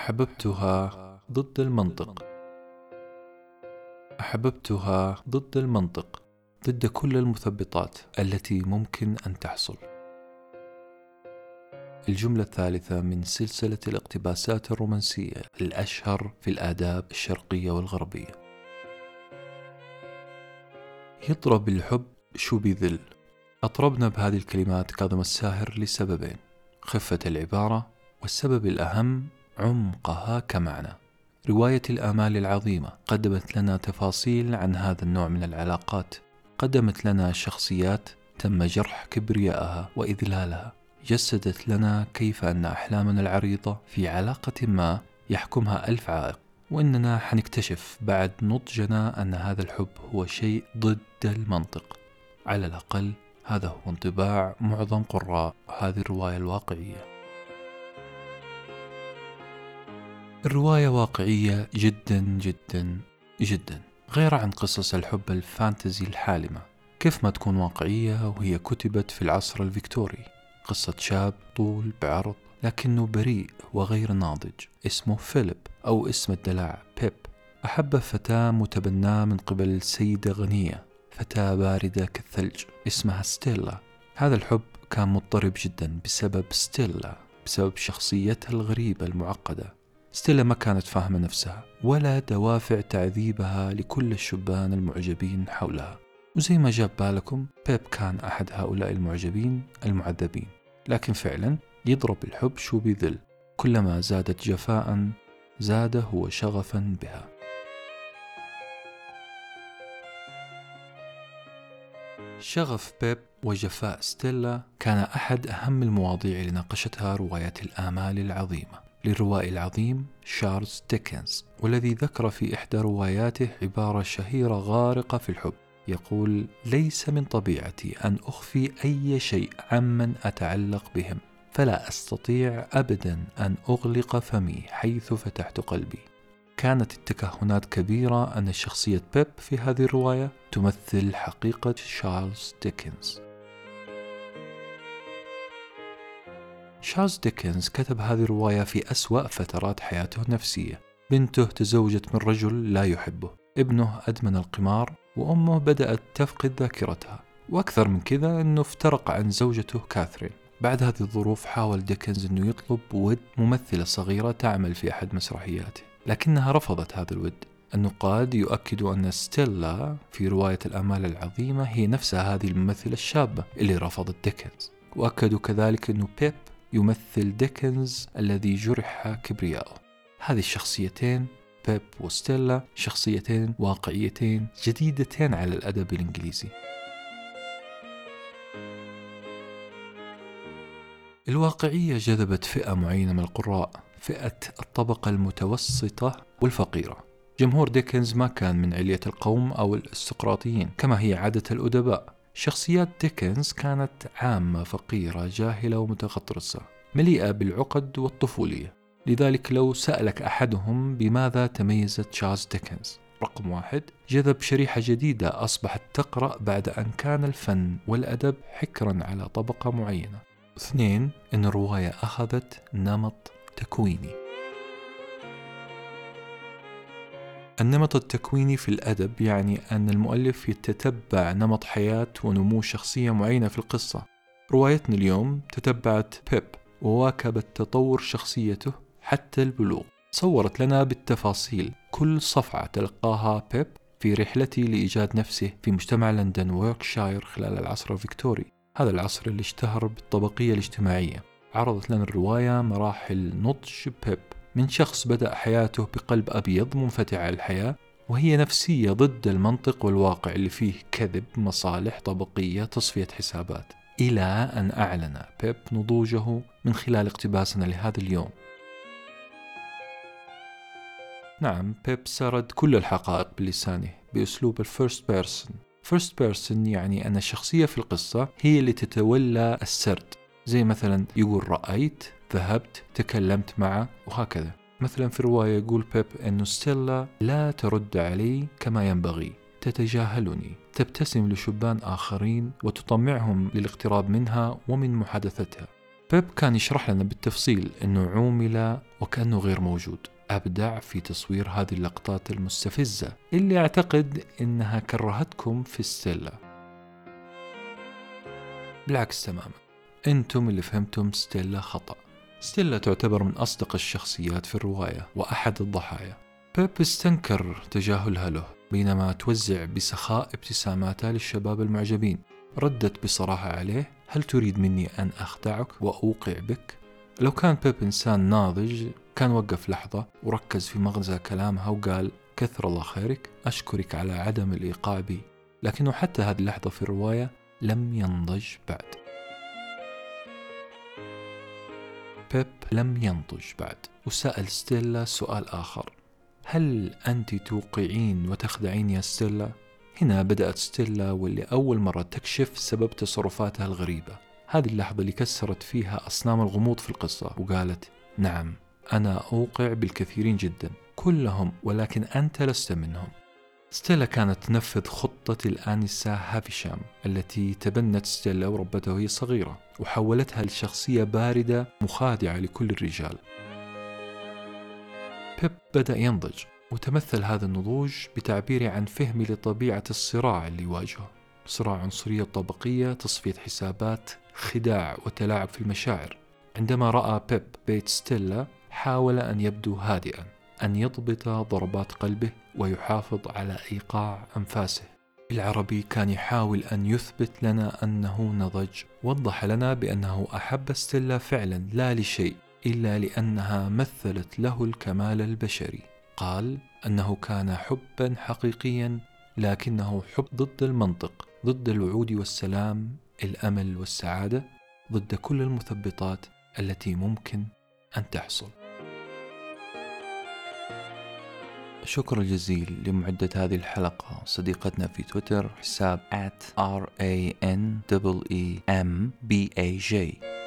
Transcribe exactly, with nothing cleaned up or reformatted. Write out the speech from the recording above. أحببتها ضد المنطق. أحببتها ضد المنطق، ضد كل المثبطات التي ممكن أن تحصل. الجملة الثالثة من سلسلة الاقتباسات الرومانسية الأشهر في الآداب الشرقية والغربية. يطرب الحب شو بذل. أطربنا بهذه الكلمات كاظم الساهر لسببين: خفة العبارة، والسبب الأهم عمقها كمعنى. رواية الآمال العظيمة قدمت لنا تفاصيل عن هذا النوع من العلاقات، قدمت لنا شخصيات تم جرح كبريائها وإذلالها، جسدت لنا كيف أن أحلامنا العريضة في علاقة ما يحكمها ألف عائق، وإننا حنكتشف بعد نضجنا أن هذا الحب هو شيء ضد المنطق. على الأقل هذا هو انطباع معظم قراء هذه الرواية الواقعية. الرواية واقعية جدا جدا جدا، غير عن قصص الحب الفانتزي الحالمة. كيف ما تكون واقعية وهي كتبت في العصر الفيكتوري؟ قصة شاب طول بعرض لكنه بريء وغير ناضج، اسمه فيليب أو اسم الدلع بيب. أحب فتاة متبناة من قبل سيدة غنية، فتاة باردة كالثلج اسمها ستيلا. هذا الحب كان مضطرب جدا بسبب ستيلا، بسبب شخصيتها الغريبة المعقدة. ستيلا ما كانت فاهمة نفسها ولا دوافع تعذيبها لكل الشبان المعجبين حولها. وزي ما جاب بالكم، بيب كان أحد هؤلاء المعجبين المعذبين. لكن فعلا يضرب الحب شو بذل، كلما زادت جفاء زاد هو شغفا بها. شغف بيب وجفاء ستيلا كان أحد أهم المواضيع اللي ناقشتها رواية الآمال العظيمة للروائي العظيم شارلز ديكنز، والذي ذكر في إحدى رواياته عبارة شهيرة غارقة في الحب، يقول: ليس من طبيعتي أن أخفي أي شيء عمن أتعلق بهم، فلا أستطيع أبدا أن أغلق فمي حيث فتحت قلبي. كانت التكهنات كبيرة أن شخصية بيب في هذه الرواية تمثل حقيقة شارلز ديكنز. شارلز ديكنز كتب هذه الرواية في أسوأ فترات حياته النفسية. بنته تزوجت من رجل لا يحبه، ابنه أدمن القمار، وأمه بدأت تفقد ذاكرتها، وأكثر من كذا أنه افترق عن زوجته كاثرين. بعد هذه الظروف حاول ديكنز أنه يطلب ود ممثلة صغيرة تعمل في أحد مسرحياته، لكنها رفضت هذا الود. النقاد يؤكد أن ستيلا في رواية الآمال العظيمة هي نفسها هذه الممثلة الشابة اللي رفضت ديكنز، وأكدوا كذلك أنه بيب يمثل ديكنز الذي جرح كبرياؤه. هذه الشخصيتين بيب وستيلا شخصيتين واقعيتين جديدتين على الأدب الإنجليزي. الواقعية جذبت فئة معينة من القراء، فئة الطبقة المتوسطة والفقيرة. جمهور ديكنز ما كان من علية القوم أو الأرستقراطيين كما هي عادة الأدباء. شخصيات ديكنز كانت عامة فقيرة جاهلة ومتغطرسة، مليئة بالعقد والطفولية. لذلك لو سألك أحدهم بماذا تميزت شارلز ديكنز، رقم واحد: جذب شريحة جديدة أصبحت تقرأ بعد أن كان الفن والأدب حكرا على طبقة معينة. اثنين: إن الرواية أخذت نمط تكويني. النمط التكويني في الأدب يعني أن المؤلف يتتبع نمط حياة ونمو شخصية معينة في القصة. روايتنا اليوم تتبعت بيب وواكبت تطور شخصيته حتى البلوغ، صورت لنا بالتفاصيل كل صفعة تلقاها بيب في رحلته لإيجاد نفسه في مجتمع لندن ويوركشاير خلال العصر الفيكتوري، هذا العصر اللي اشتهر بالطبقية الاجتماعية. عرضت لنا الرواية مراحل نضج بيب، من شخص بدأ حياته بقلب أبيض منفتح على الحياة، وهي نفسية ضد المنطق والواقع اللي فيه كذب، مصالح طبقية، تصفية حسابات، إلى أن أعلن بيب نضوجه من خلال اقتباسنا لهذا اليوم. نعم، بيب سرد كل الحقائق بلسانه بأسلوب الفيرست بيرسون. فيرست بيرسون يعني أن الشخصية في القصة هي اللي تتولى السرد، زي مثلا يقول رأيت، ذهبت، تكلمت معه، وهكذا. مثلا في الرواية يقول بيب أنه ستيلا لا ترد علي كما ينبغي، تتجاهلني، تبتسم لشبان آخرين وتطمعهم للاقتراب منها ومن محادثتها. بيب كان يشرح لنا بالتفصيل أنه عُمل وكأنه غير موجود. أبدع في تصوير هذه اللقطات المستفزة اللي أعتقد أنها كرهتكم في ستيلا. بالعكس تماما، أنتم اللي فهمتم ستيلا خطأ. ستيلا تعتبر من أصدق الشخصيات في الرواية وأحد الضحايا. بيب استنكر تجاهلها له بينما توزع بسخاء ابتساماتها للشباب المعجبين. ردت بصراحة عليه: هل تريد مني أن أخدعك وأوقع بك؟ لو كان بيب إنسان ناضج كان وقف لحظة وركز في مغزى كلامها وقال: كثر الله خيرك، أشكرك على عدم الإيقاع بي. لكنه حتى هذه اللحظة في الرواية لم ينضج بعد. بيب لم ينضج بعد وسأل ستيلا سؤال آخر: هل أنت توقعين وتخدعين يا ستيلا؟ هنا بدأت ستيلا واللي أول مرة تكشف سبب تصرفاتها الغريبة. هذه اللحظة اللي كسرت فيها أصنام الغموض في القصة وقالت: نعم، أنا أوقع بالكثيرين جدا كلهم، ولكن أنت لست منهم. ستيلا كانت تنفذ خطة الآنسة هافيشام التي تبنت ستيلا وربته وهي صغيرة، وحولتها لشخصية باردة مخادعة لكل الرجال. بيب بدأ ينضج، وتمثل هذا النضوج بتعبيره عن فهمي لطبيعة الصراع اللي يواجهه: صراع عنصرية طبقية، تصفية حسابات، خداع وتلاعب في المشاعر. عندما رأى بيب بيت ستيلا حاول أن يبدو هادئا، أن يضبط ضربات قلبه ويحافظ على إيقاع أنفاسه. العربي كان يحاول أن يثبت لنا أنه نضج. وضح لنا بأنه أحب ستيلا فعلا لا لشيء إلا لأنها مثلت له الكمال البشري. قال أنه كان حبا حقيقيا، لكنه حب ضد المنطق، ضد الوعود والسلام، الأمل والسعادة، ضد كل المثبطات التي ممكن أن تحصل. شكر الجزيل لمعدة هذه الحلقة صديقتنا في تويتر، حساب at r a n e e m b a j.